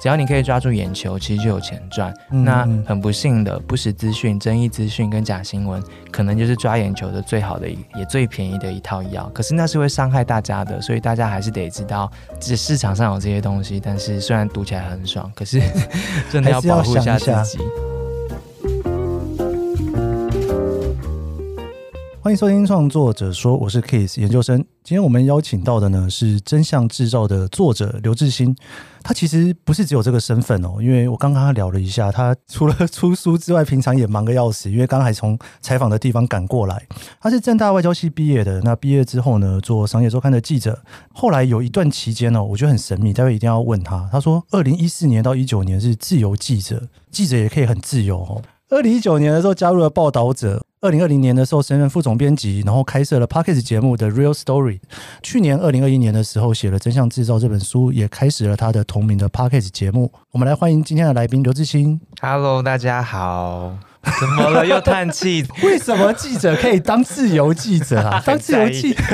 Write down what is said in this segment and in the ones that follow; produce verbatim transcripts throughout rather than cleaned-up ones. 只要你可以抓住眼球，其实就有钱赚。嗯、那很不幸的，不实资讯、争议资讯跟假新闻，可能就是抓眼球的最好的也最便宜的一套药。可是那是会伤害大家的，所以大家还是得知道，这市场上有这些东西，但是虽然读起来很爽，可是真的要保护一下自己。欢迎收听创作者说，我是 Kiss 研究生。今天我们邀请到的呢是真相制造的作者刘致昕。他其实不是只有这个身份哦，因为我刚刚聊了一下，他除了出书之外，平常也忙个要死，因为刚刚还从采访的地方赶过来。他是政大外交系毕业的，那毕业之后呢，做商业周刊的记者。后来有一段期间哦，我觉得很神秘，待会一定要问他。他说，二零一四年到一九年是自由记者，记者也可以很自由哦。二零一九年的时候加入了报导者。二零二零年的时候升任副总编辑，然后开设了 Podcast 节目的 Real Story。 去年二零二一年的时候写了《真相制造》这本书，也开始了他的同名的 Podcast 节目。我们来欢迎今天的来宾刘致昕。 Hello， 大家好。怎么了？又叹气？为什么记者可以当自由记者啊？当自由记者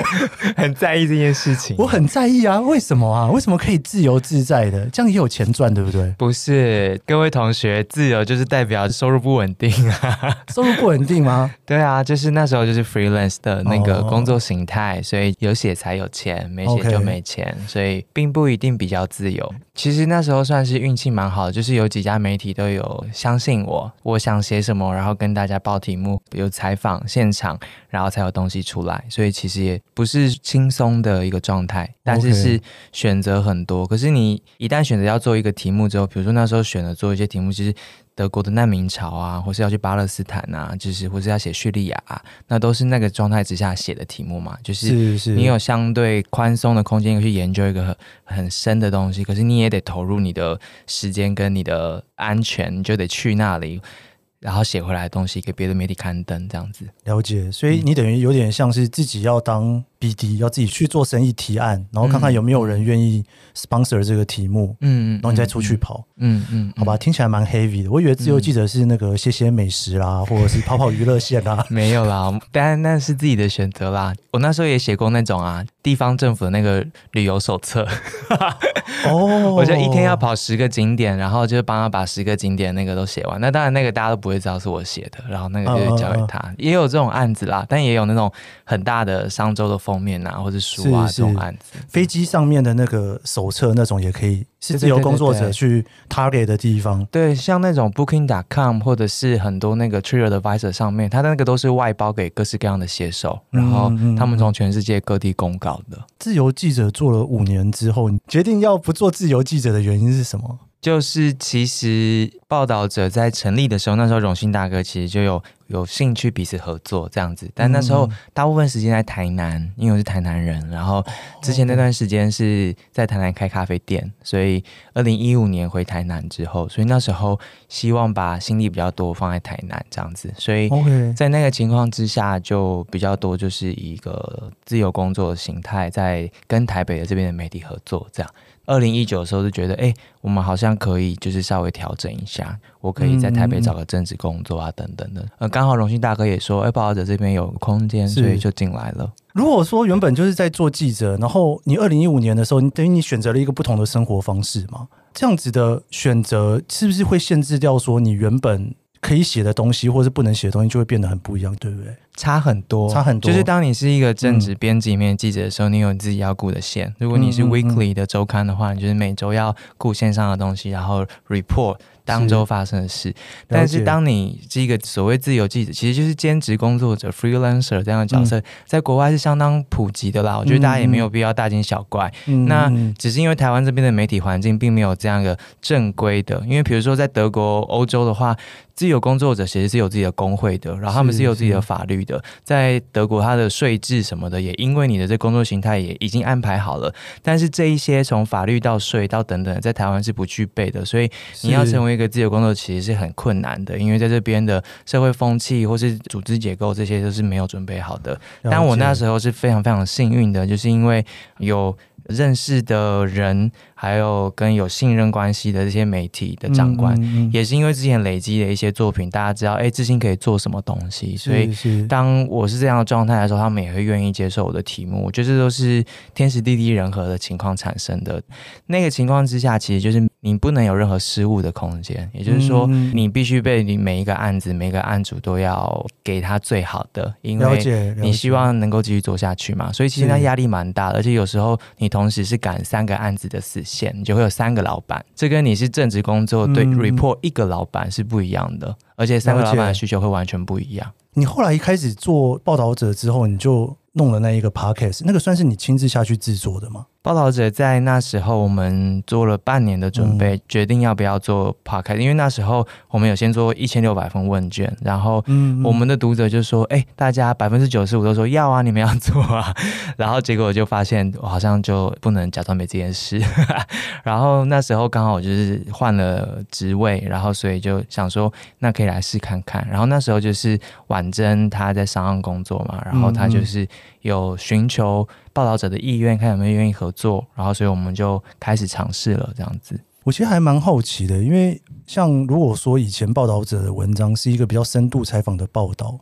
很在意这件事情。我很在意啊，为什么啊？为什么可以自由自在的？这样也有钱赚，对不对？不是，各位同学，自由就是代表收入不稳定啊。收入不稳定吗？对啊，就是那时候就是 freelance 的那个工作形态， oh. 所以有写才有钱，没写就没钱， okay. 所以并不一定比较自由。其实那时候算是运气蛮好的，就是有几家媒体都有相信我，我想写什么然后跟大家报题目，有采访现场，然后才有东西出来，所以其实也不是轻松的一个状态，但是是选择很多、okay. 可是你一旦选择要做一个题目之后，比如说那时候选择做一些题目，其实德国的难民潮啊，或是要去巴勒斯坦啊，就是或是要写叙利亚、啊，那都是那个状态之下写的题目嘛。就是你有相对宽松的空间去研究一个 很, 很深的东西，可是你也得投入你的时间跟你的安全，你就得去那里。然后写回来的东西给别的媒体刊登，这样子。了解，所以你等于有点像是自己要当 B D，、嗯、要自己去做生意提案，然后看看有没有人愿意 sponsor 这个题目，嗯，然后你再出去跑，嗯 嗯, 嗯，好吧，听起来蛮 heavy 的。我以为自由记者是那个写写美食啦，嗯、或者是跑跑娱乐线啦，没有啦，但那是自己的选择啦。我那时候也写过那种啊，地方政府的那个旅游手册，哦，我就一天要跑十个景点，然后就帮他把十个景点那个都写完。那当然那个大家都不。不会知道是我写的，然后那个就交给他、啊、也有这种案子啦，但也有那种很大的商周的封面啊，或者书啊，是是这种案子，飞机上面的那个手册那种也可以是自由工作者去 target 的地方。 对, 对, 对, 对, 对，像那种 booking 点 com 或者是很多那个 travel advisor 上面，他那个都是外包给各式各样的写手，然后他们从全世界各地公告的、嗯嗯嗯、自由记者做了五年之后，你决定要不做自由记者的原因是什么？就是其实报道者在成立的时候，那时候荣幸大哥其实就有有兴趣彼此合作这样子，但那时候大部分时间在台南，因为我是台南人，然后之前那段时间是在台南开咖啡店，所以二零一五年回台南之后，所以那时候希望把心力比较多放在台南这样子，所以在那个情况之下就比较多就是一个自由工作的形态在跟台北的这边的媒体合作这样。二零一九的时候就觉得哎、欸，我们好像可以就是稍微调整一下，我可以在台北找个正职工作啊等等的、呃、刚好荣幸大哥也说哎，报道者这边有空间，所以就进来了。如果说原本就是在做记者，然后你二零一五年的时候你等于你选择了一个不同的生活方式嘛，这样子的选择是不是会限制掉说你原本可以写的东西或是不能写的东西就会变得很不一样，对不对？差很多，差很多。就是当你是一个正职编辑面记者的时候、嗯、你有自己要顾的线，如果你是 weekly 的周刊的话、嗯嗯嗯、你就是每周要顾线上的东西，然后 report 当周发生的事。但是当你是一个所谓自由记者，其实就是兼职工作者 freelancer 这样的角色、嗯、在国外是相当普及的啦，我觉得大家也没有必要大惊小怪、嗯、那只是因为台湾这边的媒体环境并没有这样一个正规的，因为比如说在德国欧洲的话，自由工作者其实是有自己的工会的，然后他们是有自己的法律的，在德国他的税制什么的也因为你的这工作形态也已经安排好了，但是这一些从法律到税到等等在台湾是不具备的，所以你要成为一个自由工作其实是很困难的，因为在这边的社会风气或是组织结构这些都是没有准备好的。但我那时候是非常非常幸运的，就是因为有认识的人还有跟有信任关系的这些媒体的长官、嗯嗯嗯、也是因为之前累积的一些作品，大家知道哎，致新可以做什么东西，所以当我是这样的状态的时候，他们也会愿意接受我的题目。我觉得这都是天时地利人和的情况产生的。那个情况之下，其实就是你不能有任何失误的空间，也就是说你必须被你每一个案子每一个案主都要给他最好的，因为你希望能够继续做下去嘛。所以其实那压力蛮大的，而且有时候你同时是赶三个案子的死线，你就会有三个老板，这跟你是正职工作对 report 一个老板是不一样的，而且三个老板的需求会完全不一样。你后来一开始做报道者之后，你就弄了那一个 podcast， 那个算是你亲自下去制作的吗？报道者在那时候我们做了半年的准备、嗯、决定要不要做 podcast， 因为那时候我们有先做一千六百份问卷，然后我们的读者就说哎、欸，大家 百分之九十五 都说要啊，你们要做啊，然后结果我就发现我好像就不能假装没这件事然后那时候刚好就是换了职位，然后所以就想说那可以来试看看。然后那时候就是婉珍她在商岸工作嘛，然后她就是有寻求报道者的意愿，看有没有愿意合作，然后所以我们就开始尝试了这样子。我其实还蛮好奇的，因为像如果说以前报道者的文章是一个比较深度采访的报道，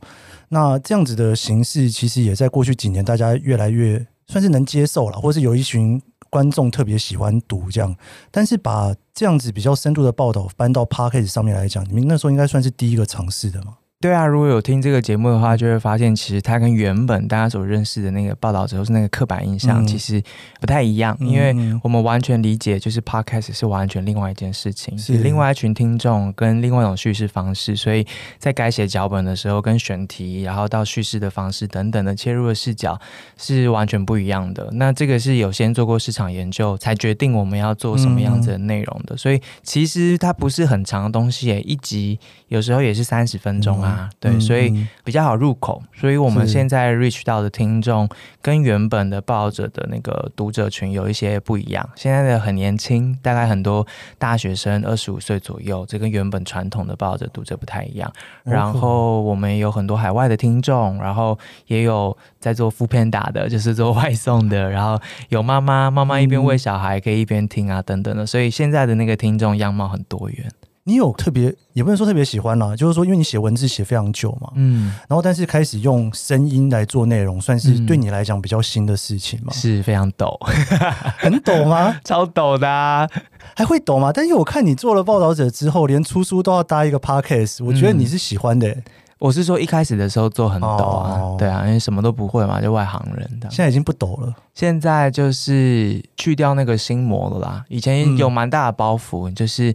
那这样子的形式其实也在过去几年大家越来越算是能接受了，或是有一群观众特别喜欢读这样。但是把这样子比较深度的报道搬到 Podcast 上面来讲，你们那时候应该算是第一个尝试的嘛？对啊，如果有听这个节目的话，就会发现其实它跟原本大家所认识的那个报道者或是那个刻板印象其实不太一样、嗯、因为我们完全理解就是 podcast 是完全另外一件事情，是另外一群听众跟另外一种叙事方式，所以在改写脚本的时候跟选题然后到叙事的方式等等的切入的视角是完全不一样的。那这个是有先做过市场研究才决定我们要做什么样子的内容的、嗯、所以其实它不是很长的东西耶，一集有时候也是三十分钟啊、嗯啊、对，所以比较好入口。所以我们现在 reach 到的听众跟原本的报道者的那个读者群有一些不一样，现在的很年轻，大概很多大学生二十五岁左右，这跟原本传统的报道者读者不太一样。然后我们有很多海外的听众，然后也有在做 Foodpanda 的，就是做外送的，然后有妈妈妈妈一边喂小孩可以一边听啊等等的，所以现在的那个听众样貌很多元。你有特别，也不能说特别喜欢啦，就是说因为你写文字写非常久嘛，嗯，然后但是开始用声音来做内容，算是对你来讲比较新的事情嘛，是非常抖很抖吗？超抖的啊，还会抖吗？但是我看你做了报道者之后连出书都要搭一个 podcast， 我觉得你是喜欢的、欸嗯我是说一开始的时候做很抖啊、哦、对啊，因为什么都不会嘛，就外行人。现在已经不抖了，现在就是去掉那个心魔了啦。以前有蛮大的包袱、嗯、就是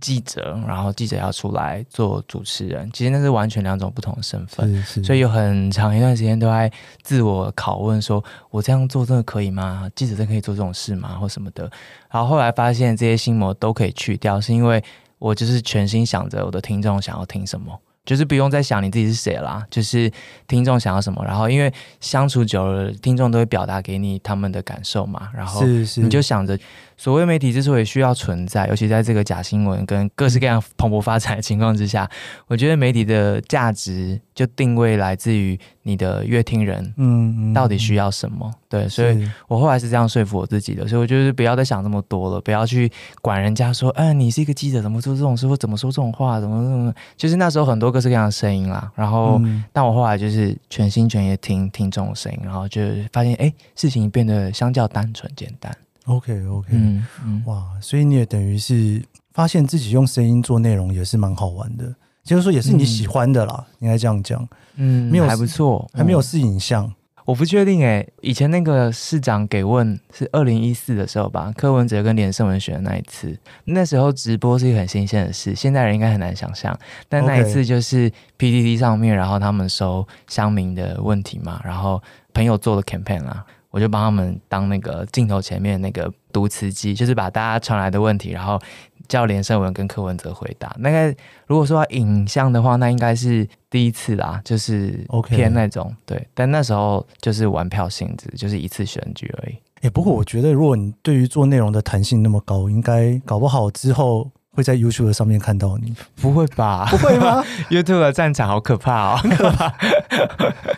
记者，然后记者要出来做主持人，其实那是完全两种不同的身份，是是所以有很长一段时间都在自我拷问说我这样做真的可以吗？记者真的可以做这种事吗？或什么的。然后后来发现这些心魔都可以去掉，是因为我就是全心想着我的听众想要听什么，就是不用再想你自己是谁啦，就是听众想要什么，然后因为相处久了听众都会表达给你他们的感受嘛，然后你就想着所谓媒体之所以需要存在，尤其在这个假新闻跟各式各样蓬勃发展的情况之下，我觉得媒体的价值就定位来自于你的阅听人嗯到底需要什么、嗯嗯、对，所以我后来是这样说服我自己的。所以我就是不要再想那么多了，不要去管人家说嗯、呃，你是一个记者怎么做这种事或怎么说这种话怎么怎么，就是那时候很多各式各样的声音啦，然后、嗯、但我后来就是全心全意听听众的声音，然后就发现哎，事情变得相较单纯简单。 OK OK、嗯嗯、哇，所以你也等于是发现自己用声音做内容也是蛮好玩的，就是说也是你喜欢的啦、嗯、应该这样讲。嗯，没有还不错，还没有试影像、嗯、我不确定欸。以前那个市长给问是二零一四的时候吧，柯文哲跟连胜文选的那一次，那时候直播是一个很新鲜的事，现在人应该很难想象，但那一次就是 P T T 上面，然后他们收乡民的问题嘛，然后朋友做的 campaign 啦、啊，我就帮他们当那个镜头前面那个读词机，就是把大家传来的问题然后叫连胜文跟柯文哲回答。那个如果说影像的话，那应该是第一次啦，就是偏那种、okay. 对，但那时候就是玩票性质，就是一次选举而已、欸、不过我觉得如果你对于做内容的弹性那么高，应该搞不好之后会在 YouTube 上面看到你？不会吧？不会吗？YouTube 的战场好可怕哦，很可怕。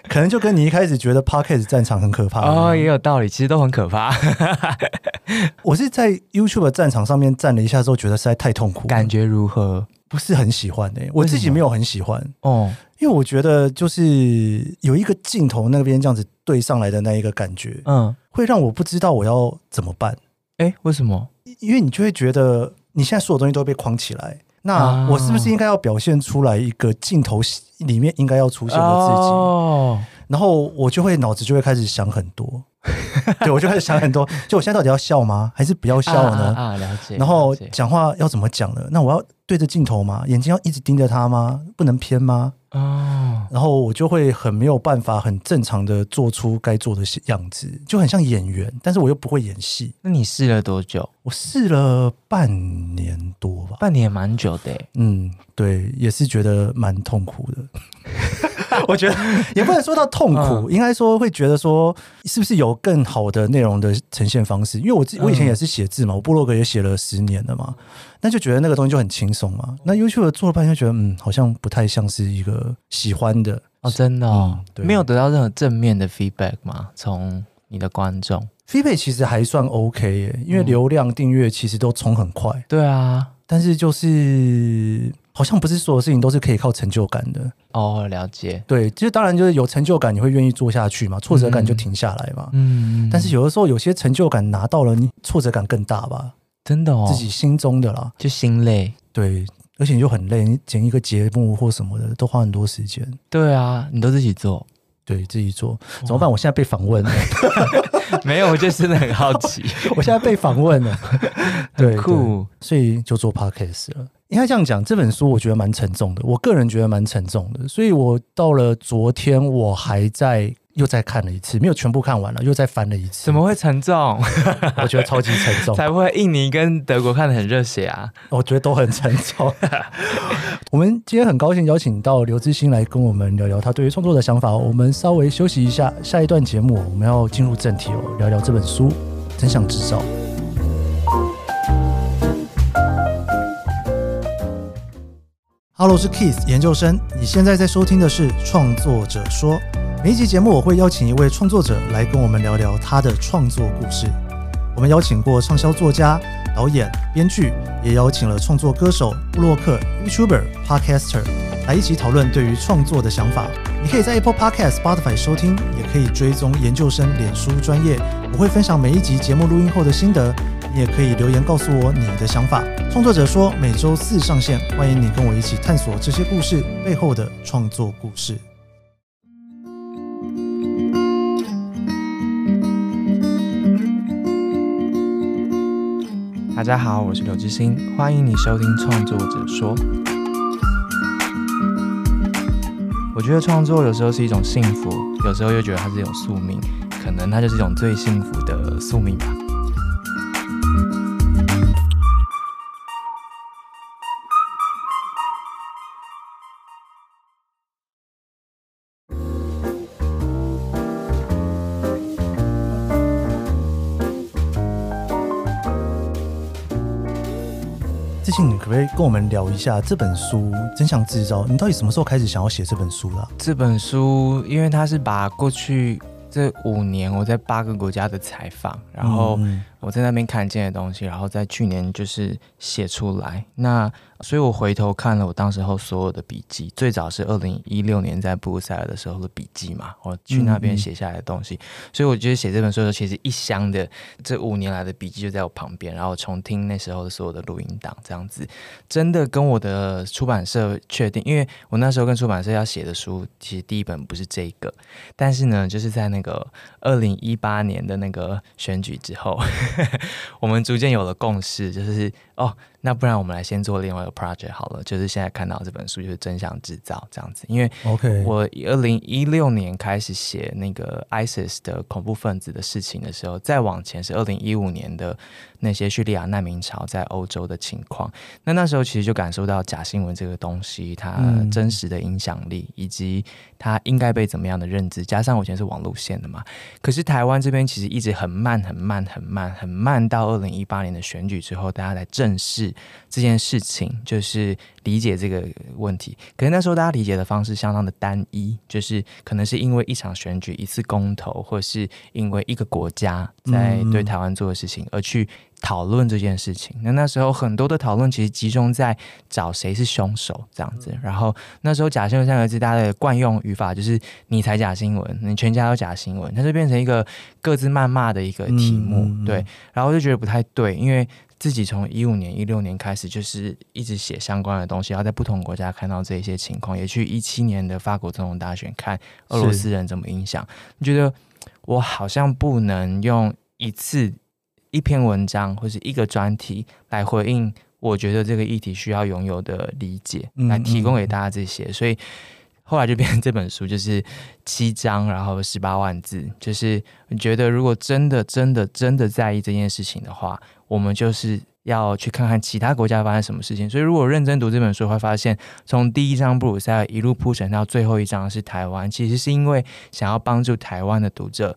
可能就跟你一开始觉得 Podcast 战场很可怕哦，也有道理，其实都很可怕。我是在 YouTube 的战场上面站了一下之后，觉得实在太痛苦了。感觉如何？不是很喜欢欸，我自己没有很喜欢哦，因为我觉得就是有一个镜头那边这样子对上来的那一个感觉，嗯，会让我不知道我要怎么办。欸，为什么？因为你就会觉得你现在所有东西都被框起来，那我是不是应该要表现出来一个镜头里面应该要出现我自己？哦，然后我就会脑子就会开始想很多。对，我就开始想很多，就我现在到底要笑吗？还是不要笑呢？啊，啊啊了解。然后讲话要怎么讲呢？那我要对着镜头吗？眼睛要一直盯着它吗？不能偏吗？哦。然后我就会很没有办法，很正常的做出该做的样子，就很像演员，但是我又不会演戏。那你试了多久？我试了半年多吧，半年也蛮久的欸。嗯，对，也是觉得蛮痛苦的。我觉得也不能说到痛苦，嗯，应该说会觉得说是不是有更好的内容的呈现方式，因为 我, 我以前也是写字嘛，我部落格也写了十年了嘛，那就觉得那个东西就很轻松嘛，那 YouTube 做了半天就觉得嗯，好像不太像是一个喜欢的哦，真的哦，嗯，没有得到任何正面的 feedback 嘛，从你的观众 feedback 其实还算 OK 耶，因为流量订阅其实都冲很快，嗯，对啊，但是就是好像不是所有事情都是可以靠成就感的哦，了解。对，其实当然就是有成就感你会愿意做下去嘛，挫折感就停下来嘛，嗯，但是有的时候有些成就感拿到了，你挫折感更大吧，真的哦，自己心中的啦，就心累。对，而且你就很累，你剪一个节目或什么的都花很多时间。对啊，你都自己做？对，自己做。怎么办？我现在被访问了。没有，我就真的很好奇。我现在被访问了。对，很酷。对，所以就做 podcast 了。应该这样讲，这本书我觉得蛮沉重的，我个人觉得蛮沉重的，所以我到了昨天我还在又再看了一次，没有全部看完了，又再翻了一次。怎么会沉重？我觉得超级沉重。才不会，印尼跟德国看得很热血啊。我觉得都很沉重。我们今天很高兴邀请到刘之星来跟我们聊聊他对于创作的想法，我们稍微休息一下，下一段节目我们要进入正题哦，聊聊这本书《真相制造》。Hello， 是 Keith 研究生，你现在在收听的是《创作者说》。每一集节目我会邀请一位创作者来跟我们聊聊他的创作故事。我们邀请过畅销作家、导演、编剧，也邀请了创作歌手、部落客、YouTuber、Podcaster 来一起讨论对于创作的想法。你可以在 Apple Podcast、Spotify 收听，也可以追踪研究生脸书专页，我会分享每一集节目录音后的心得。你也可以留言告诉我你的想法。创作者说每周四上线，欢迎你跟我一起探索这些故事背后的创作故事。大家好，我是刘之星，欢迎你收听创作者说。我觉得创作有时候是一种幸福，有时候又觉得它是一种宿命，可能它就是一种最幸福的宿命吧。你可不可以跟我们聊一下这本书《真相制造》？你到底什么时候开始想要写这本书的啊？这本书因为它是把过去这五年我在八个国家的采访，然后我在那边看见的东西，然后在去年就是写出来。那所以我回头看了我当时候所有的笔记，最早是二零一六年在布鲁塞尔的时候的笔记嘛，我去那边写下来的东西。嗯嗯，所以我觉得写这本书的时候，其实一箱的这五年来的笔记就在我旁边，然后重听那时候的所有的录音档，这样子真的跟我的出版社确定，因为我那时候跟出版社要写的书，其实第一本不是这个，但是呢，就是在那个。那个二零一八年的那个选举之后，我们逐渐有了共识，就是哦，那不然我们来先做另外一个 project 好了，就是现在看到这本书就是《真相制造》这样子。因为我二零一六年开始写那个 ISIS 的恐怖分子的事情的时候，再往前是二零一五年的那些叙利亚难民潮在欧洲的情况。那那时候其实就感受到假新闻这个东西它真实的影响力，嗯，以及它应该被怎么样的认知。加上我以前是网路线的嘛，可是台湾这边其实一直很慢很慢很慢很慢，到二零一八年的选举之后，大家来正视识这件事情，就是理解这个问题。可是那时候大家理解的方式相当的单一，就是可能是因为一场选举、一次公投，或是因为一个国家在对台湾做的事情而去讨论这件事情。那那时候很多的讨论其实集中在找谁是凶手这样子。然后那时候假新闻三个字，大家的惯用语法就是你才假新闻，你全家都假新闻，它就变成一个各自谩骂的一个题目。嗯嗯嗯，对，然后我就觉得不太对，因为自己从一五年、一六年开始，就是一直写相关的东西，然后在不同国家看到这些情况，也去一七年的法国总统大选看俄罗斯人怎么影响。你觉得我好像不能用一次一篇文章或是一个专题来回应，我觉得这个议题需要拥有的理解，来提供给大家这些。嗯嗯，所以后来就变成这本书，就是七章，然后十八万字。就是我觉得，如果真的、真的、真的在意这件事情的话，我们就是要去看看其他国家发生什么事情。所以，如果认真读这本书，会发现从第一章布鲁塞尔一路铺陈到最后一章是台湾，其实是因为想要帮助台湾的读者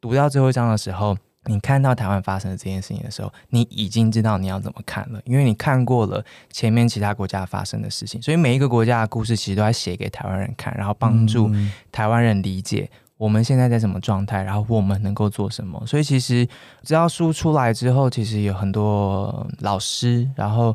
读到最后一章的时候。你看到台湾发生的这件事情的时候，你已经知道你要怎么看了，因为你看过了前面其他国家发生的事情，所以每一个国家的故事其实都在写给台湾人看，然后帮助台湾人理解我们现在在什么状态，然后我们能够做什么。所以其实只要书出来之后，其实有很多老师然后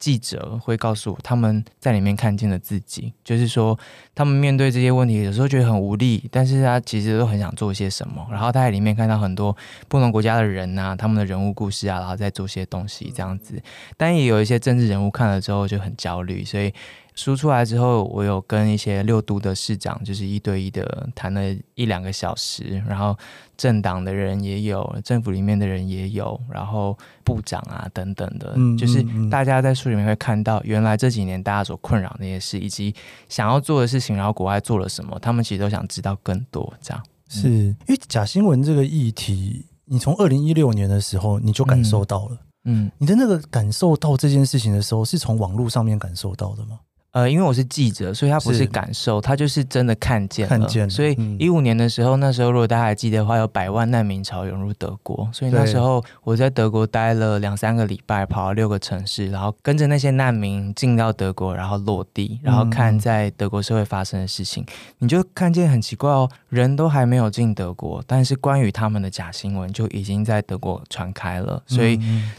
记者会告诉我他们在里面看见了自己，就是说他们面对这些问题有时候觉得很无力，但是他其实都很想做些什么，然后他在里面看到很多不同国家的人啊，他们的人物故事啊，然后再做些东西这样子。但也有一些政治人物看了之后就很焦虑，所以书出来之后，我有跟一些六都的市长就是一对一的谈了一两个小时，然后政党的人也有，政府里面的人也有，然后部长啊等等的，嗯嗯嗯，就是大家在书里面会看到原来这几年大家所困扰那些事，以及想要做的事情，然后国外做了什么，他们其实都想知道更多这样。是，因为假新闻这个议题，你从二零一六年的时候你就感受到了，嗯，你的那个感受到这件事情的时候，是从网络上面感受到的吗？呃，因为我是记者，所以他不是感受，他就是真的看见了。看见了，所以一五年的时候，嗯，那时候如果大家还记得的话，有百万难民潮涌入德国，所以那时候我在德国待了两三个礼拜，跑了六个城市，然后跟着那些难民进到德国，然后落地，然后看在德国社会发生的事情，嗯，你就看见很奇怪哦，人都还没有进德国，但是关于他们的假新闻就已经在德国传开了，所以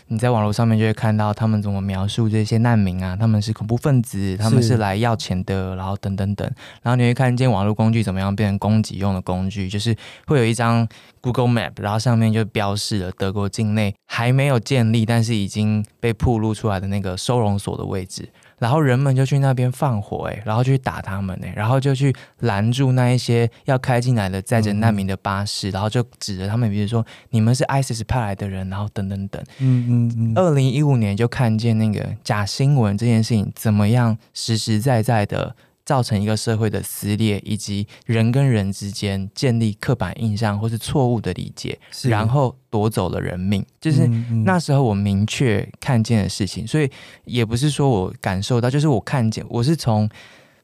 你在网络上面就会看到他们怎么描述这些难民啊，他们是恐怖分子，他们是来要钱的，然后等等等，然后你会看见网络工具怎么样变成攻击用的工具，就是会有一张 Google Map， 然后上面就标示了德国境内还没有建立但是已经被暴露出来的那个收容所的位置，然后人们就去那边放火，欸，然后就去打他们，欸，然后就去拦住那一些要开进来的载着难民的巴士，嗯，然后就指着他们，比如说你们是 I S I S 派来的人，然后等等等。嗯嗯嗯。二零一五年就看见那个假新闻这件事情怎么样实实在在的造成一个社会的撕裂，以及人跟人之间建立刻板印象或是错误的理解，然后夺走了人命，就是那时候我明确看见的事情。嗯嗯，所以也不是说我感受到，就是我看见，我是从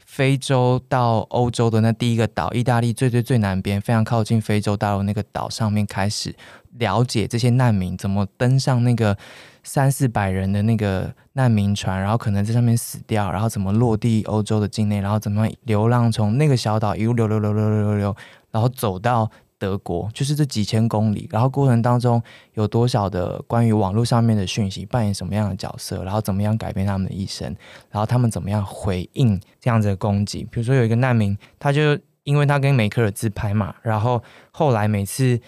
非洲到欧洲的那第一个岛，意大利最最最南边，非常靠近非洲大陆那个岛上面开始了解这些难民怎么登上那个三四百人的那个难民船，然后可能在上面死掉，然后怎么落地欧洲的境内，然后怎么流浪从那个小岛一路流流流流流流，然后走到德国，就是这几千公里，然后过程当中有多少的关于网络上面的讯息，扮演什么样的角色，然后怎么样改变他们的一生，然后他们怎么样回应这样子的攻击。比如说有一个难民，他就因为他跟梅克尔自拍嘛，然后后来每次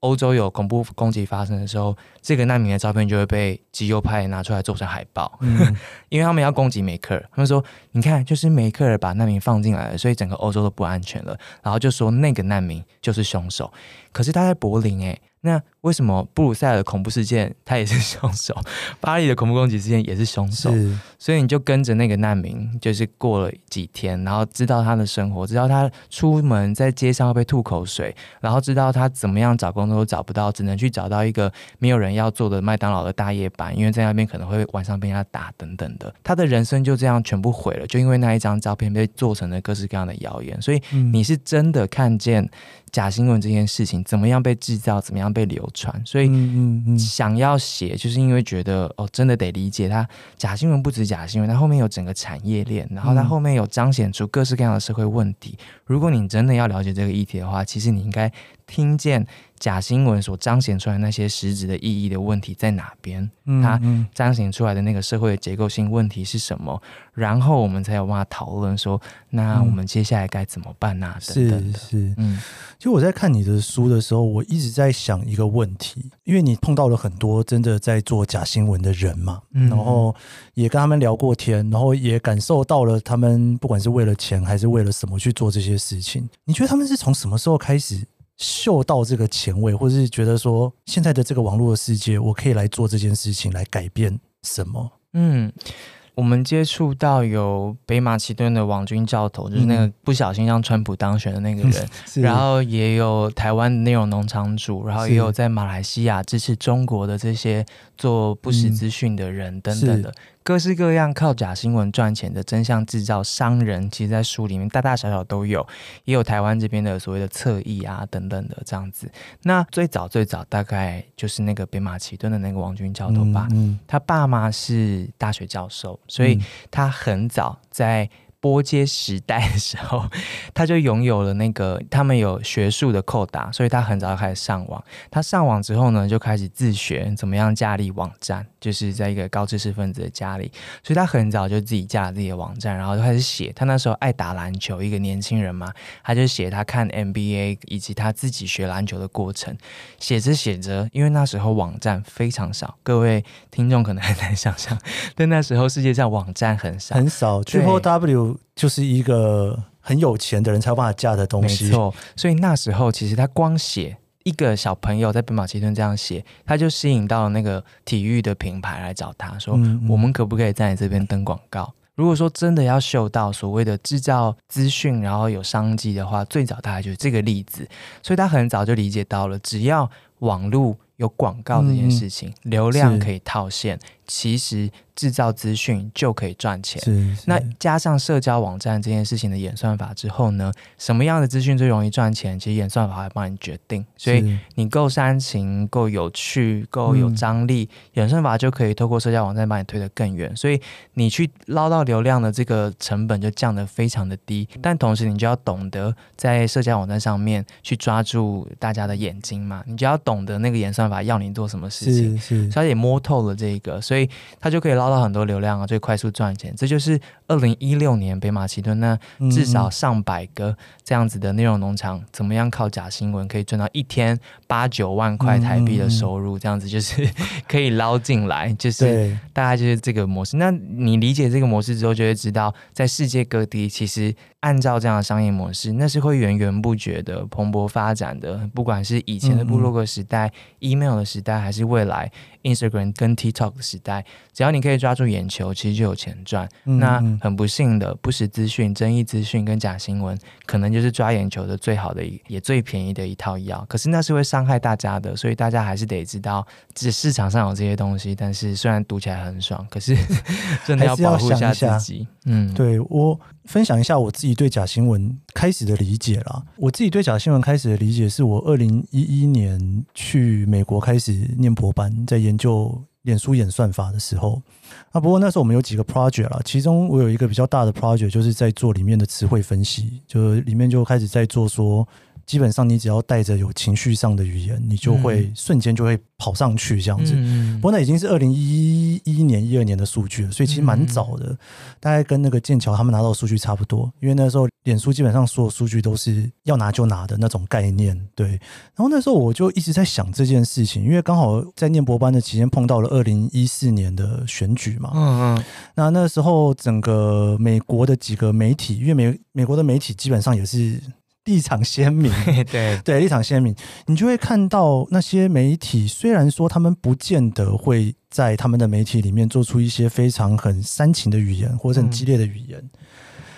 欧洲有恐怖攻击发生的时候，这个难民的照片就会被极右派拿出来做成海报，嗯，因为他们要攻击梅克尔，他们说你看就是梅克尔把难民放进来了，所以整个欧洲都不安全了，然后就说那个难民就是凶手。可是他在柏林，欸，那为什么布鲁塞尔的恐怖事件他也是凶手，巴黎的恐怖攻击事件也是凶手？是，所以你就跟着那个难民就是过了几天，然后知道他的生活，知道他出门在街上会被吐口水，然后知道他怎么样找工作都找不到，只能去找到一个没有人要做的麦当劳的大夜班，因为在那边可能会晚上被他打等等的，他的人生就这样全部毁了，就因为那一张照片被做成了各式各样的谣言。所以你是真的看见假新闻这件事情怎么样被制造，怎么样被流传，所以想要写就是因为觉得哦，真的得理解它，假新闻不止假新闻，它后面有整个产业链，然后它后面有彰显出各式各样的社会问题。如果你真的要了解这个议题的话，其实你应该听见假新闻所彰显出来那些实质的意义的问题在哪边，它彰显出来的那个社会的结构性问题是什么，然后我们才有办法讨论说那我们接下来该怎么办啊等等的。是是，嗯，其实我在看你的书的时候，我一直在想一个问题，因为你碰到了很多真的在做假新闻的人嘛，嗯，然后也跟他们聊过天，然后也感受到了他们不管是为了钱还是为了什么去做这些事情，你觉得他们是从什么时候开始嗅到这个前卫，或是觉得说现在的这个网络的世界我可以来做这件事情来改变什么？嗯，我们接触到有北马其顿的网军教头，就是那个不小心让川普当选的那个人，嗯，然后也有台湾的内容农场主，然后也有在马来西亚支持中国的这些做不实资讯的人等等的，嗯，各式各样靠假新闻赚钱的真相制造商人，其实在书里面大大小小都有，也有台湾这边的所谓的侧翼啊等等的这样子。那最早最早大概就是那个北马其顿的那个王军教头吧，嗯嗯，他爸妈是大学教授，所以他很早在波接时代的时候他就拥有了那个，他们有学术的扣打，所以他很早就开始上网，他上网之后呢就开始自学怎么样架立网站，就是在一个高知识分子的家里，所以他很早就自己架了自己的网站，然后就开始写，他那时候爱打篮球，一个年轻人嘛，他就写他看 N B A 以及他自己学篮球的过程，写着写着，因为那时候网站非常少，各位听众可能很难想象，但那时候世界上网站很少很少， Triple W就是一个很有钱的人才有办法架的东西，没错。所以那时候其实他光写一个小朋友在北马其顿这样写，他就吸引到那个体育的品牌来找他说，嗯嗯，我们可不可以在你这边登广告。如果说真的要嗅到所谓的制造资讯然后有商机的话，最早大概就是这个例子，所以他很早就理解到了只要网络有广告这件事情，嗯，流量可以套现，其实制造资讯就可以赚钱。那加上社交网站这件事情的演算法之后呢，什么样的资讯最容易赚钱，其实演算法会帮你决定，所以你够煽情，够有趣，够有张力，嗯，演算法就可以透过社交网站把你推得更远，所以你去捞到流量的这个成本就降得非常的低，但同时你就要懂得在社交网站上面去抓住大家的眼睛嘛，你就要懂得那个演算法要你做什么事情，所以他也摸透了这个，所以他就可以捞到很多流量啊，最快速赚钱。这就是二零一六年北马其顿那至少上百个这样子的内容农场，嗯，怎么样靠假新闻可以赚到一天八九万块台币的收入，嗯，这样子就是可以捞进来，就是大概就是这个模式。那你理解这个模式之后，就会知道在世界各地其实按照这样的商业模式，那是会源源不绝的蓬勃发展的，不管是以前的部落格时代，嗯嗯， email 的时代，还是未来 Instagram 跟 TikTok 的时代，只要你可以抓住眼球，其实就有钱赚，嗯嗯。那很不幸的，不实资讯、争议资讯跟假新闻，可能就是抓眼球的最好的也最便宜的一套药，可是那是会伤害大家的，所以大家还是得知道这市场上有这些东西，但是虽然读起来很爽，可是真的要保护一下自己。嗯，对，我分享一下我自己对假新闻开始的理解啦。我自己对假新闻开始的理解是我二零一一年去美国开始念博班，在研究脸书演算法的时候，啊，不过那时候我们有几个 project 啦，其中我有一个比较大的 project 就是在做里面的词汇分析，就里面就开始在做说，基本上你只要带着有情绪上的语言，你就会瞬间就会跑上去这样子，嗯，不过那已经是二零一一年一二年的数据了，所以其实蛮早的，嗯，大概跟那个剑桥他们拿到的数据差不多，因为那时候脸书基本上所有数据都是要拿就拿的那种概念。对，然后那时候我就一直在想这件事情，因为刚好在念博班的期间碰到了二零一四年的选举嘛，嗯嗯，那那时候整个美国的几个媒体，因为 美, 美国的媒体基本上也是立场鲜明，对对，立场鲜明，你就会看到那些媒体，虽然说他们不见得会在他们的媒体里面做出一些非常很煽情的语言或者很激烈的语言，嗯，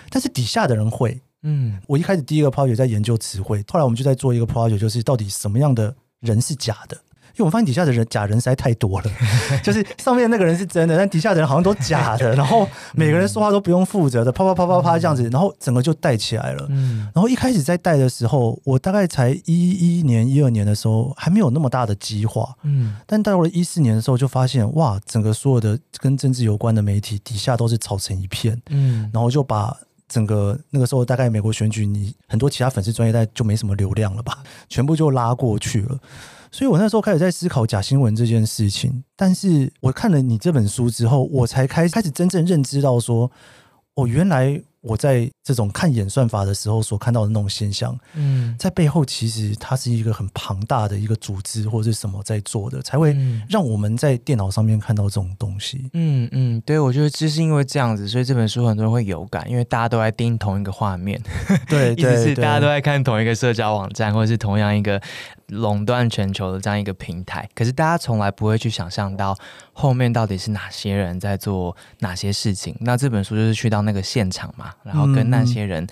但是底下的人会。嗯，我一开始第一个 project 在研究词汇，后来我们就在做一个 project， 就是到底什么样的人是假的。因为我发现底下的人假人实在太多了就是上面那个人是真的，但底下的人好像都假的然后每个人说话都不用负责的，啪啪啪啪啪这样子，然后整个就带起来了、嗯、然后一开始在带的时候我大概才一一年一二年的时候还没有那么大的激化、嗯、但到了一四年的时候就发现哇，整个所有的跟政治有关的媒体底下都是吵成一片、嗯、然后就把整个那个时候大概美国选举你很多其他粉丝专页就没什么流量了吧，全部就拉过去了。所以我那时候开始在思考假新闻这件事情，但是我看了你这本书之后我才开始真正认知到说哦，原来我在这种看演算法的时候所看到的那种现象、嗯、在背后其实它是一个很庞大的一个组织或是什么在做的，才会让我们在电脑上面看到这种东西。嗯嗯，对，我觉得就是因为这样子所以这本书很多人会有感，因为大家都在盯同一个画面对对对，一直是大家都在看同一个社交网站或是同样一个垄断全球的这样一个平台，可是大家从来不会去想象到后面到底是哪些人在做哪些事情。那这本书就是去到那个现场嘛，然后跟那些人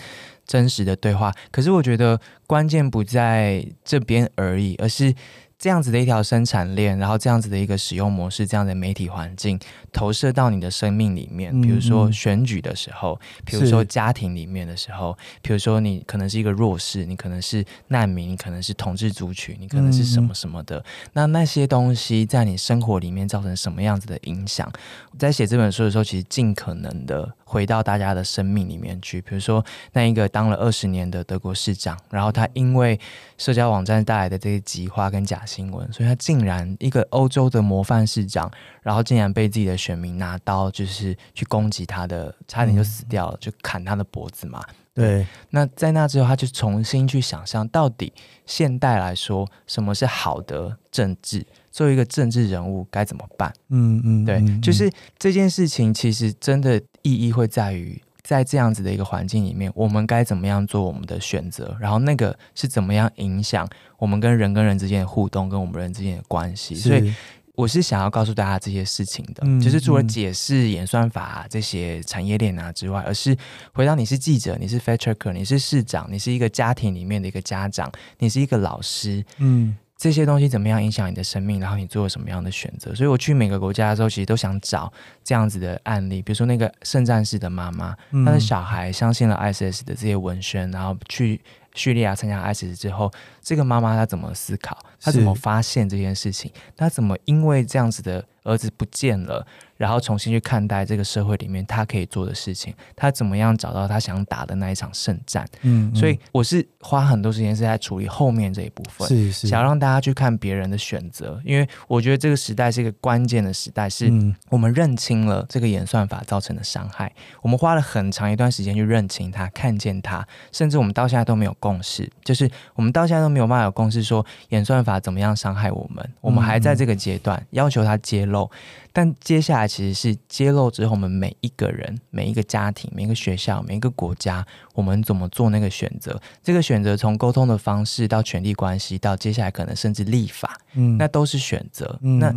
真实的对话、嗯、可是我觉得关键不在这边而已，而是这样子的一条生产链，然后这样子的一个使用模式，这样的媒体环境投射到你的生命里面，比如说选举的时候，比如说家庭里面的时候，比如说你可能是一个弱势，你可能是难民，你可能是同志族群，你可能是什么什么的、嗯、那那些东西在你生活里面造成什么样子的影响。在写这本书的时候其实尽可能的回到大家的生命里面去，比如说那一个当了二十年的德国市长，然后他因为社交网站带来的这些极化跟假新闻，所以他竟然一个欧洲的模范市长，然后竟然被自己的选民拿刀就是去攻击他的，差点就死掉了、嗯、就砍他的脖子嘛。对，那在那之后他就重新去想象到底现代来说什么是好的政治，作为一个政治人物该怎么办。嗯嗯，对，嗯，就是这件事情其实真的意义会在于在这样子的一个环境里面我们该怎么样做我们的选择，然后那个是怎么样影响我们跟人跟人之间的互动跟我们人之间的关系。所以我是想要告诉大家这些事情的、嗯、就是除了解释演算法、啊嗯、这些产业链啊之外，而是回到你是记者，你是 fact checker， 你是市长，你是一个家庭里面的一个家长，你是一个老师，嗯，这些东西怎么样影响你的生命，然后你做了什么样的选择。所以我去每个国家的时候其实都想找这样子的案例，比如说那个圣战士的妈妈、嗯、她的小孩相信了 I S I S 的这些文宣，然后去叙利亚参加 I S I S 之后，这个妈妈她怎么思考，她怎么发现这件事情，她怎么因为这样子的儿子不见了然后重新去看待这个社会里面她可以做的事情，她怎么样找到她想打的那一场圣战。 嗯, 嗯，所以我是花很多时间是在处理后面这一部分，是是想要让大家去看别人的选择，因为我觉得这个时代是一个关键的时代，是我们认清了这个演算法造成的伤害、嗯、我们花了很长一段时间去认清它，看见它，甚至我们到现在都没有共识，就是我们到现在都没有办法有共识说演算法怎么样伤害我们，我们还在这个阶段、嗯、要求它揭露，但接下来其实是揭露之后我们每一个人每一个家庭每一个学校每一个国家我们怎么做那个选择，这个选择从沟通的方式到权力关系到接下来可能甚至立法、嗯、那都是选择、嗯、那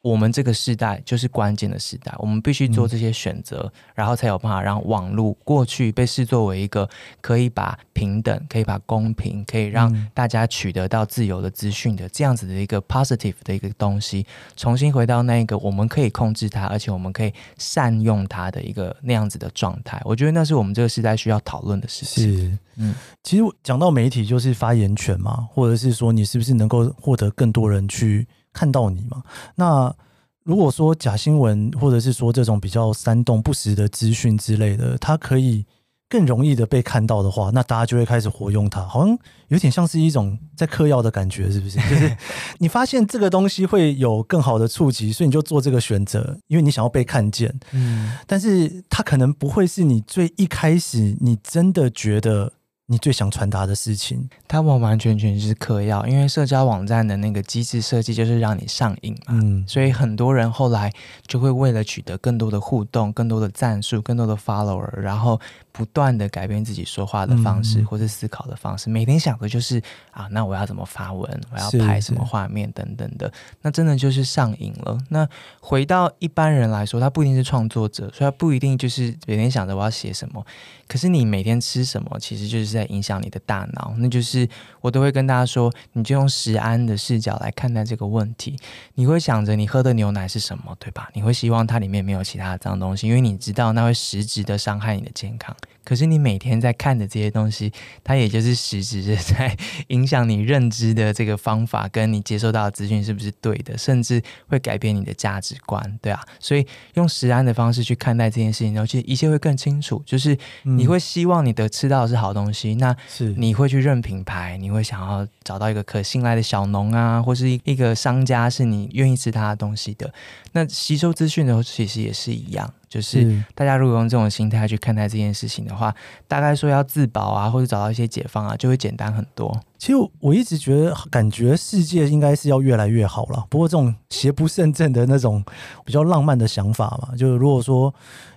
我们这个世代就是关键的世代，我们必须做这些选择、嗯、然后才有办法让网络过去被视作为一个可以把平等可以把公平可以让大家取得到自由的资讯的这样子的一个 positive 的一个东西，重新回到那个我们可以可以控制它而且我们可以善用它的一个那样子的状态。我觉得那是我们这个时代需要讨论的事情。是、嗯、其实讲到媒体就是发言权嘛，或者是说你是不是能够获得更多人去看到你嘛。那如果说假新闻或者是说这种比较煽动不实的资讯之类的它可以更容易的被看到的话，那大家就会开始活用它，好像有点像是一种在嗑药的感觉，是不是？就是你发现这个东西会有更好的触及，所以你就做这个选择，因为你想要被看见。嗯，但是它可能不会是你最一开始你真的觉得你最想传达的事情，它完完全全是嗑药，因为社交网站的那个机制设计就是让你上瘾嘛、嗯、所以很多人后来就会为了取得更多的互动更多的赞数更多的 follower 然后不断的改变自己说话的方式、嗯、或是思考的方式，每天想的就是啊，那我要怎么发文我要拍什么画面等等的，那真的就是上瘾了。那回到一般人来说他不一定是创作者，所以他不一定就是每天想着我要写什么，可是你每天吃什么其实就是就是在影响你的大脑。那就是我都会跟大家说，你就用食安的视角来看待这个问题。你会想着你喝的牛奶是什么，对吧？你会希望它里面没有其他的脏东西，因为你知道那会实质的伤害你的健康。可是你每天在看的这些东西，它也就是实质的在影响你认知的这个方法，跟你接受到的资讯是不是对的，甚至会改变你的价值观，对啊。所以用食安的方式去看待这件事情，然后其实一切会更清楚。就是你会希望你的吃到的是好东西，嗯、那你会去认品牌，你会想要找到一个可信赖的小农啊，或是一个商家是你愿意吃他的东西的。那吸收资讯的时候其实也是一样，就是大家如果用这种心态去看待这件事情的话，大概说要自保啊，或者找到一些解放啊，就会简单很多。其实我一直觉得感觉世界应该是要越来越好了，不过这种邪不胜正的那种比较浪漫的想法嘛，就是如果说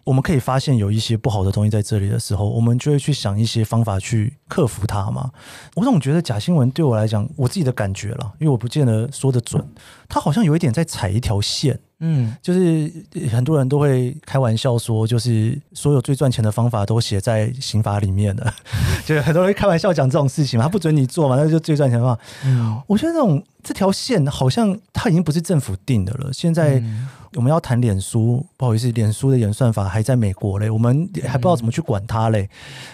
我们可以发现有一些不好的东西在这里的时候，我们就会去想一些方法去克服它嘛。我总觉得假新闻对我来讲，我自己的感觉啦，因为我不见得说得准，它好像有一点在踩一条线。嗯，就是很多人都会开玩笑说，就是所有最赚钱的方法都写在刑法里面的，就是很多人开玩笑讲这种事情嘛，他不准你做嘛，那就最赚钱的方法。嗯，我觉得这种这条线好像它已经不是政府定的了。现在我们要谈脸书，不好意思，脸书的演算法还在美国嘞，我们还不知道怎么去管它嘞。嗯、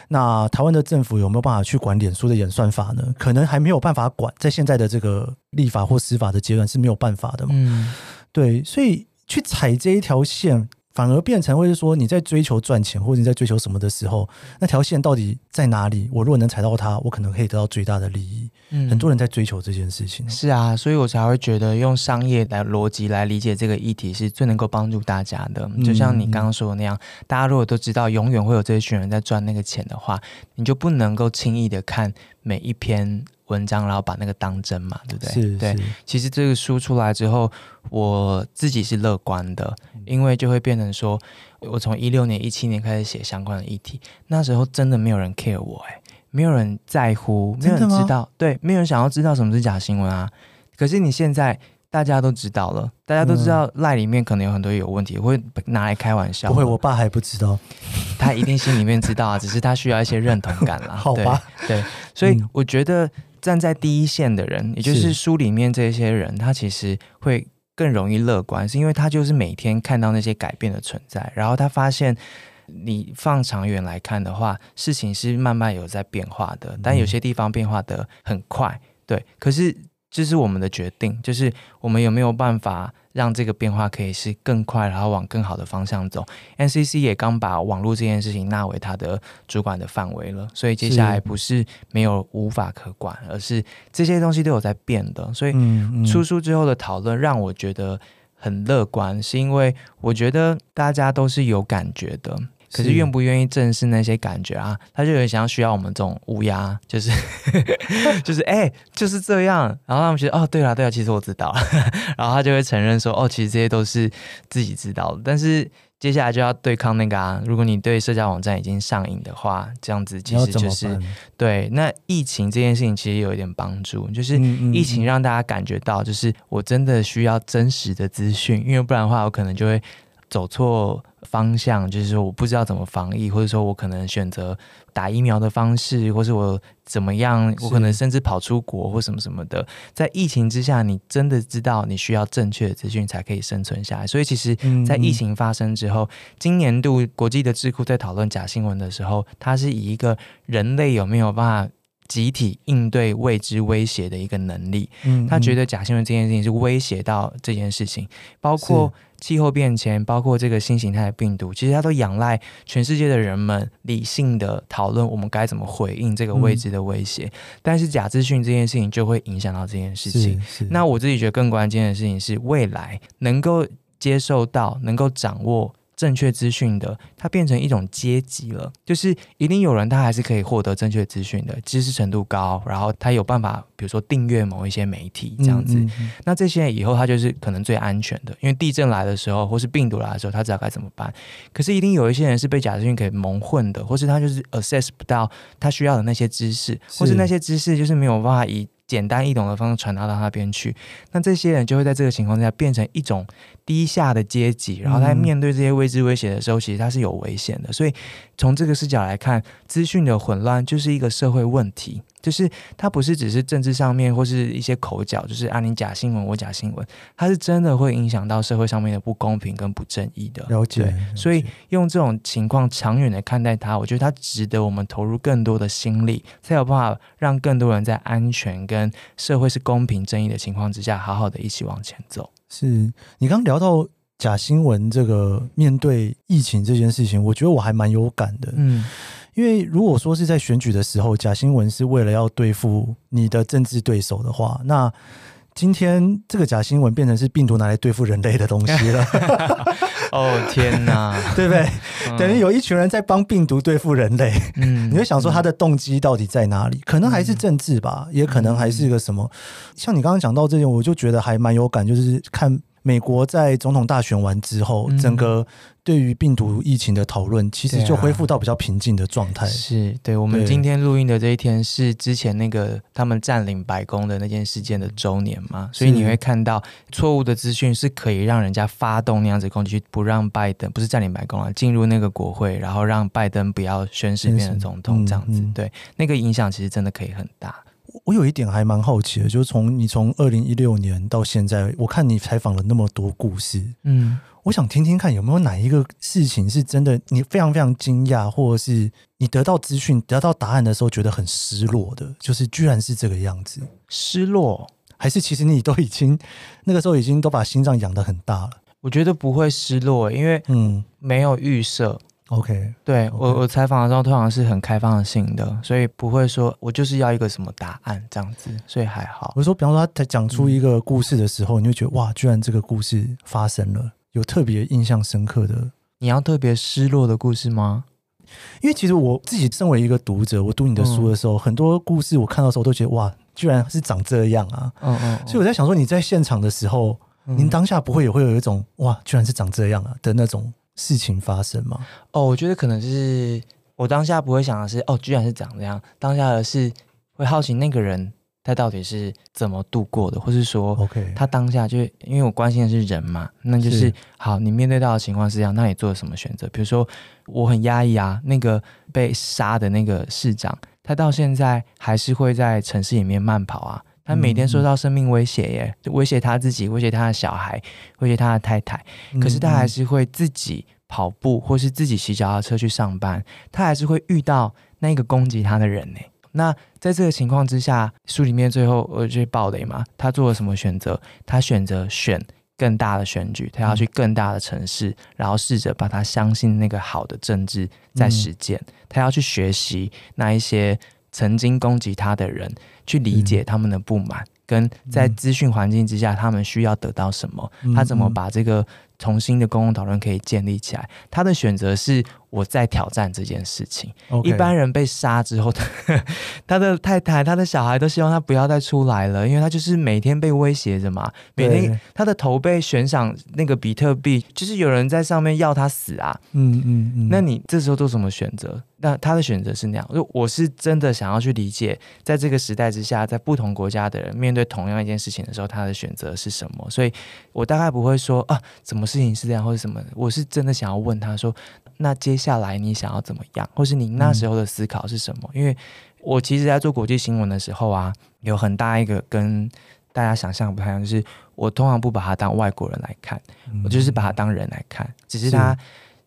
那台湾的政府有没有办法去管脸书的演算法呢？可能还没有办法管，在现在的这个立法或司法的阶段是没有办法的嘛。嗯，对，所以去踩这一条线反而变成会是说你在追求赚钱或者你在追求什么的时候，那条线到底在哪里，我如果能踩到它，我可能可以得到最大的利益。嗯，很多人在追求这件事情。是啊，所以我才会觉得用商业的逻辑来理解这个议题是最能够帮助大家的。就像你刚刚说的那样，嗯、大家如果都知道永远会有这群人在赚那个钱的话，你就不能够轻易的看每一篇文章然后把那个当真嘛，对不对？是是对，其实这个书出来之后，我自己是乐观的，因为就会变成说我从一六年一七年开始写相关的议题，那时候真的没有人 care 我，欸、没有人在乎，没有人知道，对，没有人想要知道什么是假新闻啊。可是你现在大家都知道了，大家都知道赖里面可能有很多有问题，嗯、会拿来开玩笑。不会，我爸还不知道，他一定心里面知道啊，只是他需要一些认同感啦。好吧，对，对，所以我觉得站在第一线的人，也就是书里面这些人，他其实会更容易乐观，是因为他就是每天看到那些改变的存在，然后他发现你放长远来看的话，事情是慢慢有在变化的，但有些地方变化得很快，嗯、对，可是这是我们的决定，就是我们有没有办法让这个变化可以是更快，然后往更好的方向走。 N C C 也刚把网络这件事情纳为它的主管的范围了，所以接下来不是没有无法可管，而是这些东西都有在变的。所以出书之后的讨论让我觉得很乐观，是因为我觉得大家都是有感觉的，可是愿不愿意正视那些感觉啊？他就有想要需要我们这种乌鸦，就是就是哎、欸，就是这样。然后他们觉得哦，对啦对啦，其实我知道了。然后他就会承认说，哦，其实这些都是自己知道的。但是接下来就要对抗那个啊！如果你对社交网站已经上瘾的话，这样子其实就是对。那疫情这件事情其实有一点帮助，就是疫情让大家感觉到，就是我真的需要真实的资讯，因为不然的话，我可能就会走错方向，就是说我不知道怎么防疫，或者说我可能选择打疫苗的方式，或是我怎么样，我可能甚至跑出国或什么什么的。在疫情之下，你真的知道你需要正确的资讯才可以生存下来。所以其实在疫情发生之后，嗯嗯今年度国际的智库在讨论假新闻的时候，它是以一个人类有没有办法集体应对未知威胁的一个能力。嗯嗯他觉得假新闻这件事情是威胁到这件事情，包括气候变迁，包括这个新型态的病毒，其实它都仰赖全世界的人们理性的讨论我们该怎么回应这个未知的威胁。嗯、但是假资讯这件事情就会影响到这件事情。那我自己觉得更关键的事情是，未来能够接受到能够掌握正确资讯的，它变成一种阶级了，就是一定有人他还是可以获得正确资讯的，知识程度高，然后他有办法比如说订阅某一些媒体这样子。嗯嗯嗯那这些以后他就是可能最安全的，因为地震来的时候或是病毒来的时候他知道该怎么办。可是一定有一些人是被假资讯给蒙混的，或是他就是 access 不到他需要的那些知识，或是那些知识就是没有办法以简单易懂的方式传达到那边去，那这些人就会在这个情况下变成一种低下的阶级，然后在面对这些未知威胁的时候，其实它是有危险的。所以从这个视角来看，资讯的混乱就是一个社会问题，就是它不是只是政治上面或是一些口角，就是啊你假新闻我假新闻，它是真的会影响到社会上面的不公平跟不正义的。了解，对，了解。所以用这种情况长远的看待它，我觉得它值得我们投入更多的心力，才有办法让更多人在安全跟社会是公平正义的情况之下，好好的一起往前走。是，你刚聊到假新闻这个面对疫情这件事情，我觉得我还蛮有感的。嗯，因为如果说是在选举的时候，假新闻是为了要对付你的政治对手的话，那今天这个假新闻变成是病毒拿来对付人类的东西了。哦天哪，对不对？嗯、等于有一群人在帮病毒对付人类。嗯，你会想说他的动机到底在哪里？嗯、可能还是政治吧，嗯、也可能还是一个什么。嗯、像你刚刚讲到这点，我就觉得还蛮有感，就是看美国在总统大选完之后，嗯、整个对于病毒疫情的讨论其实就恢复到比较平静的状态。对啊、是，对，我们今天录音的这一天是之前那个他们占领白宫的那件事件的周年嘛，所以你会看到错误的资讯是可以让人家发动那样子攻击，不让拜登，不是占领白宫啊，进入那个国会，然后让拜登不要宣誓变成总统这样子。嗯嗯、对，那个影响其实真的可以很大。我有一点还蛮好奇的，就是从你从二零一六年到现在，我看你采访了那么多故事，嗯，我想听听看有没有哪一个事情是真的你非常非常惊讶，或者是你得到资讯得到答案的时候觉得很失落的，就是居然是这个样子。失落？还是其实你都已经那个时候已经都把心脏养得很大了？我觉得不会失落，因为嗯，没有预设。OK， 对 okay. 我我采访的时候通常是很开放性的，所以不会说我就是要一个什么答案这样子，所以还好。我说比方说他讲出一个故事的时候，嗯、你就觉得哇，居然这个故事发生了，有特别印象深刻的。你要特别失落的故事吗？因为其实我自己身为一个读者，我读你的书的时候，嗯、很多故事我看到的时候都觉得哇，居然是长这样啊。嗯嗯嗯，所以我在想说你在现场的时候，嗯、您当下不会也会有一种哇，居然是长这样啊的那种事情发生吗？哦，我觉得可能是我当下不会想的是哦，居然是长这样，当下的是会好奇那个人他到底是怎么度过的，或是说 okay, 他当下就因为我关心的是人嘛，那就是，是好，你面对到的情况是这样，那你做了什么选择？比如说我很压抑啊，那个被杀的那个市长，他到现在还是会在城市里面慢跑啊，他每天受到生命威胁耶，嗯、威胁他自己，威胁他的小孩，威胁他的太太，可是他还是会自己跑步或是自己骑脚踏车去上班，他还是会遇到那个攻击他的人耶。那在这个情况之下，书里面最后我就爆雷嘛，他做了什么选择？他选择选更大的选举，他要去更大的城市，嗯、然后试着把他相信那个好的政治在实践，嗯、他要去学习那一些曾经攻击他的人，去理解他们的不满，嗯、跟在资讯环境之下他们需要得到什么，嗯、他怎么把这个重新的公共讨论可以建立起来。他的选择是我在挑战这件事情。Okay. 一般人被杀之后，他的太太他的小孩都希望他不要再出来了，因为他就是每天被威胁着嘛，每天他的头被悬赏那个比特币，就是有人在上面要他死啊。嗯嗯嗯，那你这时候做什么选择？那他的选择是那样，我是真的想要去理解在这个时代之下，在不同国家的人面对同样一件事情的时候，他的选择是什么。所以我大概不会说啊，怎么事情是这样或是什么，我是真的想要问他说，那接下来你想要怎么样，或是你那时候的思考是什么。嗯、因为我其实在做国际新闻的时候啊，有很大一个跟大家想象不太一样，就是我通常不把他当外国人来看，嗯、我就是把他当人来看，只是他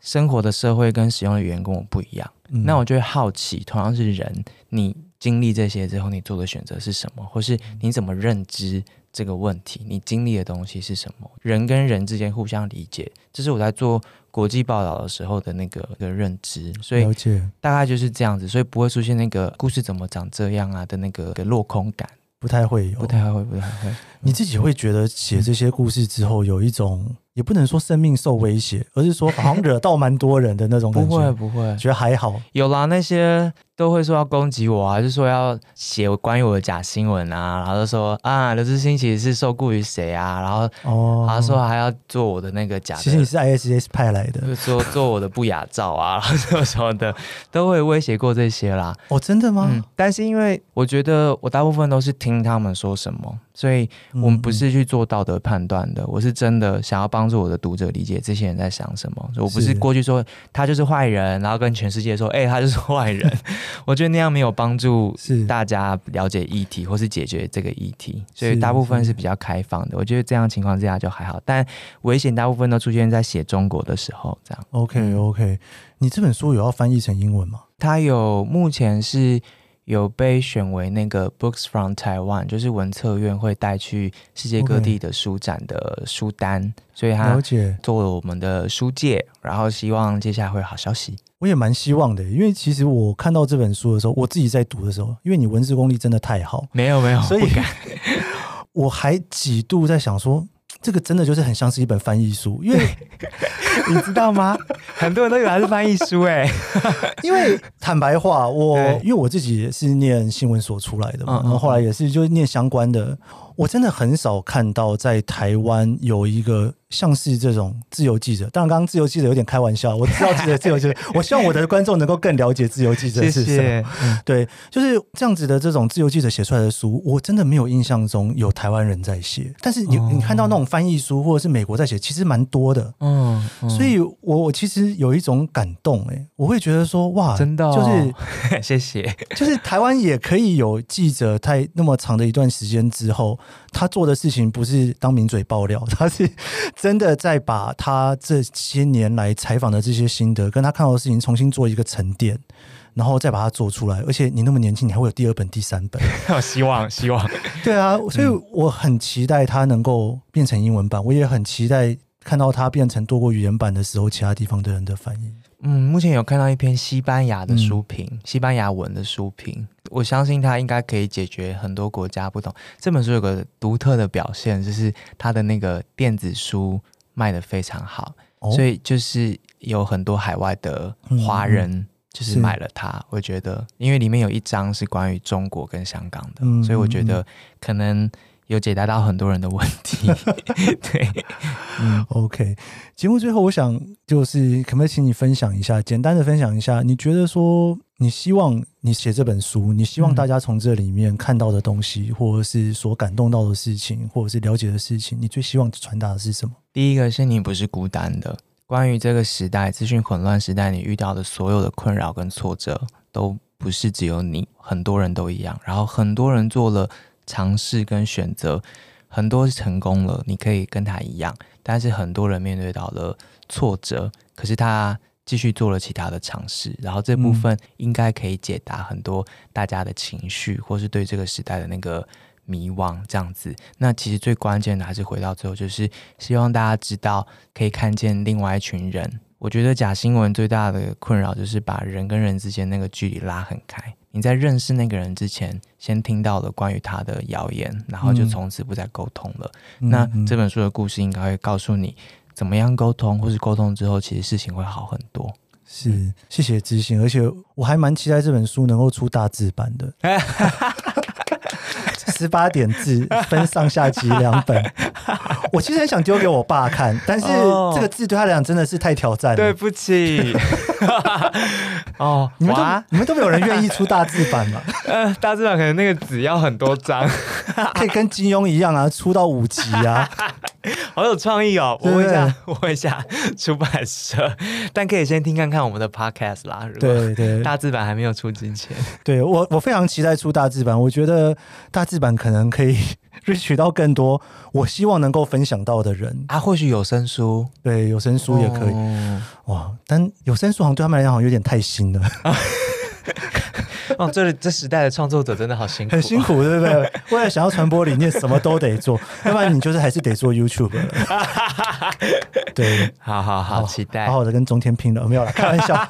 生活的社会跟使用的语言跟我不一样，嗯、那我就会好奇同样是人，你经历这些之后你做的选择是什么，或是你怎么认知这个问题，你经历的东西是什么，人跟人之间互相理解，这是我在做国际报道的时候的那个的认知。所以大概就是这样子，所以不会出现那个故事怎么长这样啊的那个落空感，不太会有，不太会，不太会。你自己会觉得写这些故事之后有一种，嗯、也不能说生命受威胁，而是说好像惹到蛮多人的那种感觉？不会不会，觉得还好。有啦，那些都会说要攻击我啊，就说要写关于我的假新闻啊，然后就说啊，刘志兴其实是受雇于谁啊，然后哦，他说还要做我的那个假的，其实你是 I S I S 派来的，就说做我的不雅照啊，然后什么什么的，都会威胁过这些啦。哦，真的吗？嗯、但是因为我觉得我大部分都是听他们说什么，所以我们不是去做道德判断的，嗯嗯，我是真的想要帮助我的读者理解这些人在想什么，所以我不是过去说他就是坏人，然后跟全世界说，哎、欸，他就是坏人。我觉得那样没有帮助大家了解议题或是解决这个议题，所以大部分是比较开放的，我觉得这样情况之下就还好，但危险大部分都出现在写中国的时候这样。 OK OK， 你这本书有要翻译成英文吗？它有，目前是有被选为那个 Books from Taiwan， 就是文策院会带去世界各地的书展的书单， okay， 所以他做了我们的书介，然后希望接下来会有好消息。我也蛮希望的，因为其实我看到这本书的时候，我自己在读的时候，因为你文字功力真的太好，没有没有，所以我还几度在想说这个真的就是很像是一本翻译书，因为你知道吗？很多人都以为它是翻译书哎、欸，因为坦白话，我因为我自己是念新闻所出来的嘛，嗯嗯嗯，然后后来也是就是念相关的，我真的很少看到在台湾有一个像是这种自由记者。当然，刚刚自由记者有点开玩笑，我知道自由自由记者，我希望我的观众能够更了解自由记者是什么。謝謝，嗯、对，就是这样子的这种自由记者写出来的书，我真的没有印象中有台湾人在写。但是你、哦、你看到那种翻译书或者是美国在写，其实蛮多的。嗯，嗯，所以我我其实有一种感动、欸，哎，我会觉得说哇，真的、哦，就是谢谢，就是台湾也可以有记者在那么长的一段时间之后。他做的事情不是当名嘴爆料，他是真的在把他这些年来采访的这些心得跟他看到的事情重新做一个沉淀，然后再把它做出来。而且你那么年轻，你还会有第二本第三本。希望希望对啊，所以我很期待他能够变成英文版，我也很期待看到他变成多国语言版的时候其他地方的人的翻译。嗯，目前有看到一篇西班牙的书评、嗯、西班牙文的书评，我相信它应该可以解决很多国家不同。这本书有个独特的表现，就是它的那个电子书卖得非常好、哦、所以就是有很多海外的华人、嗯、就是买了它。我觉得因为里面有一章是关于中国跟香港的、嗯、所以我觉得可能有解答到很多人的问题。对、嗯、OK， 节目最后我想就是可不可以请你分享一下，简单的分享一下你觉得说你希望你写这本书你希望大家从这里面看到的东西、嗯、或者是所感动到的事情或者是了解的事情，你最希望传达的是什么？第一个是你不是孤单的，关于这个时代资讯混乱时代你遇到的所有的困扰跟挫折都不是只有你，很多人都一样，然后很多人做了尝试跟选择，很多成功了，你可以跟他一样，但是很多人面对到了挫折，可是他继续做了其他的尝试，然后这部分应该可以解答很多大家的情绪、嗯、或是对这个时代的那个迷惘这样子。那其实最关键的还是回到最后，就是希望大家知道可以看见另外一群人。我觉得假新闻最大的困扰就是把人跟人之间那个距离拉很开，你在认识那个人之前先听到了关于他的谣言，然后就从此不再沟通了、嗯、那这本书的故事应该会告诉你怎么样沟通，或是沟通之后其实事情会好很多。是、嗯、谢谢知行，而且我还蛮期待这本书能够出大字版的。十八点字分上下集两本。我其实很想丢给我爸看，但是这个字对他来讲真的是太挑战了。对不起。哦，你们都你们都没有人愿意出大字版吗？呃，大字版可能那个纸要很多张，可以跟金庸一样啊，出到五集啊。好有创意哦！我问一下，我问一下出版社，但可以先听看看我们的 podcast 啦。对对，大字版还没有出之前，对我我非常期待出大字版。我觉得大字版可能可以reach 到更多我希望能够分享到的人啊，或许有声书，对，有声书也可以、哦、哇！但有声书好像对他们来讲好像有点太新了。哦，这这时代的创作者真的好辛苦、哦，很辛苦，对不对？为了想要传播理念，什么都得做，要不然你就是还是得做 YouTube。对，好好好，好期待，好好的跟中天拼了，没有啦，开玩笑。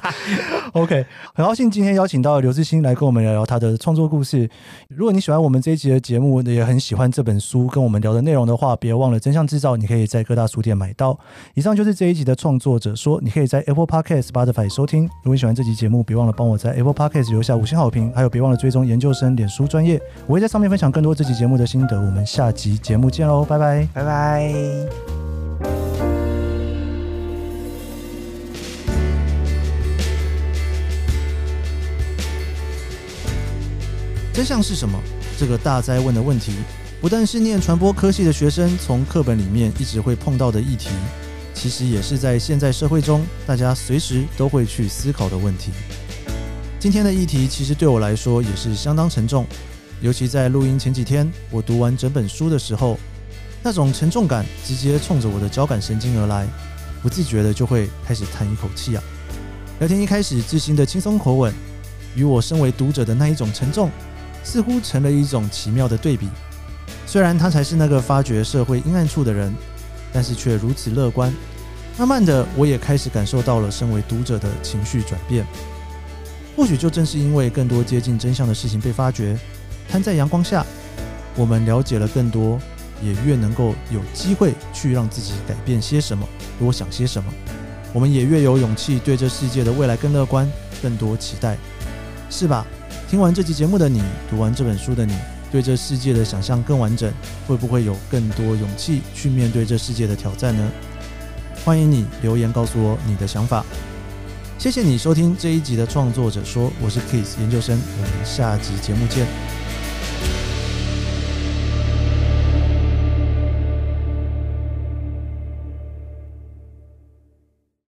OK， 很高兴今天邀请到刘致昕来跟我们聊聊他的创作故事。如果你喜欢我们这一集的节目，也很喜欢这本书跟我们聊的内容的话，别忘了《真相制造》，你可以在各大书店买到。以上就是这一集的创作者说，你可以在 Apple Podcast、Spotify 收听。如果你喜欢这集节目，别忘了帮我在 Apple Podcast 留下五星好评，还有别忘了追踪研究生脸书专页，我会在上面分享更多这集节目的心得。我们下集节目见喽，拜拜，拜拜。真相是什么？这个大哉问的问题，不但是念传播科系的学生从课本里面一直会碰到的议题，其实也是在现在社会中大家随时都会去思考的问题。今天的议题其实对我来说也是相当沉重，尤其在录音前几天，我读完整本书的时候，那种沉重感直接冲着我的交感神经而来，不自觉的就会开始叹一口气啊。聊天一开始，致昕的轻松口吻与我身为读者的那一种沉重似乎成了一种奇妙的对比，虽然他才是那个发掘社会阴暗处的人，但是却如此乐观。慢慢的，我也开始感受到了身为读者的情绪转变。或许就正是因为更多接近真相的事情被发掘，摊在阳光下，我们了解了更多，也越能够有机会去让自己改变些什么，多想些什么。我们也越有勇气对这世界的未来更乐观，更多期待，是吧？听完这期节目的你，读完这本书的你，对这世界的想象更完整，会不会有更多勇气去面对这世界的挑战呢？欢迎你留言告诉我你的想法。谢谢你收听这一集的创作者说，我是 Kiss 研究生，我们下集节目见。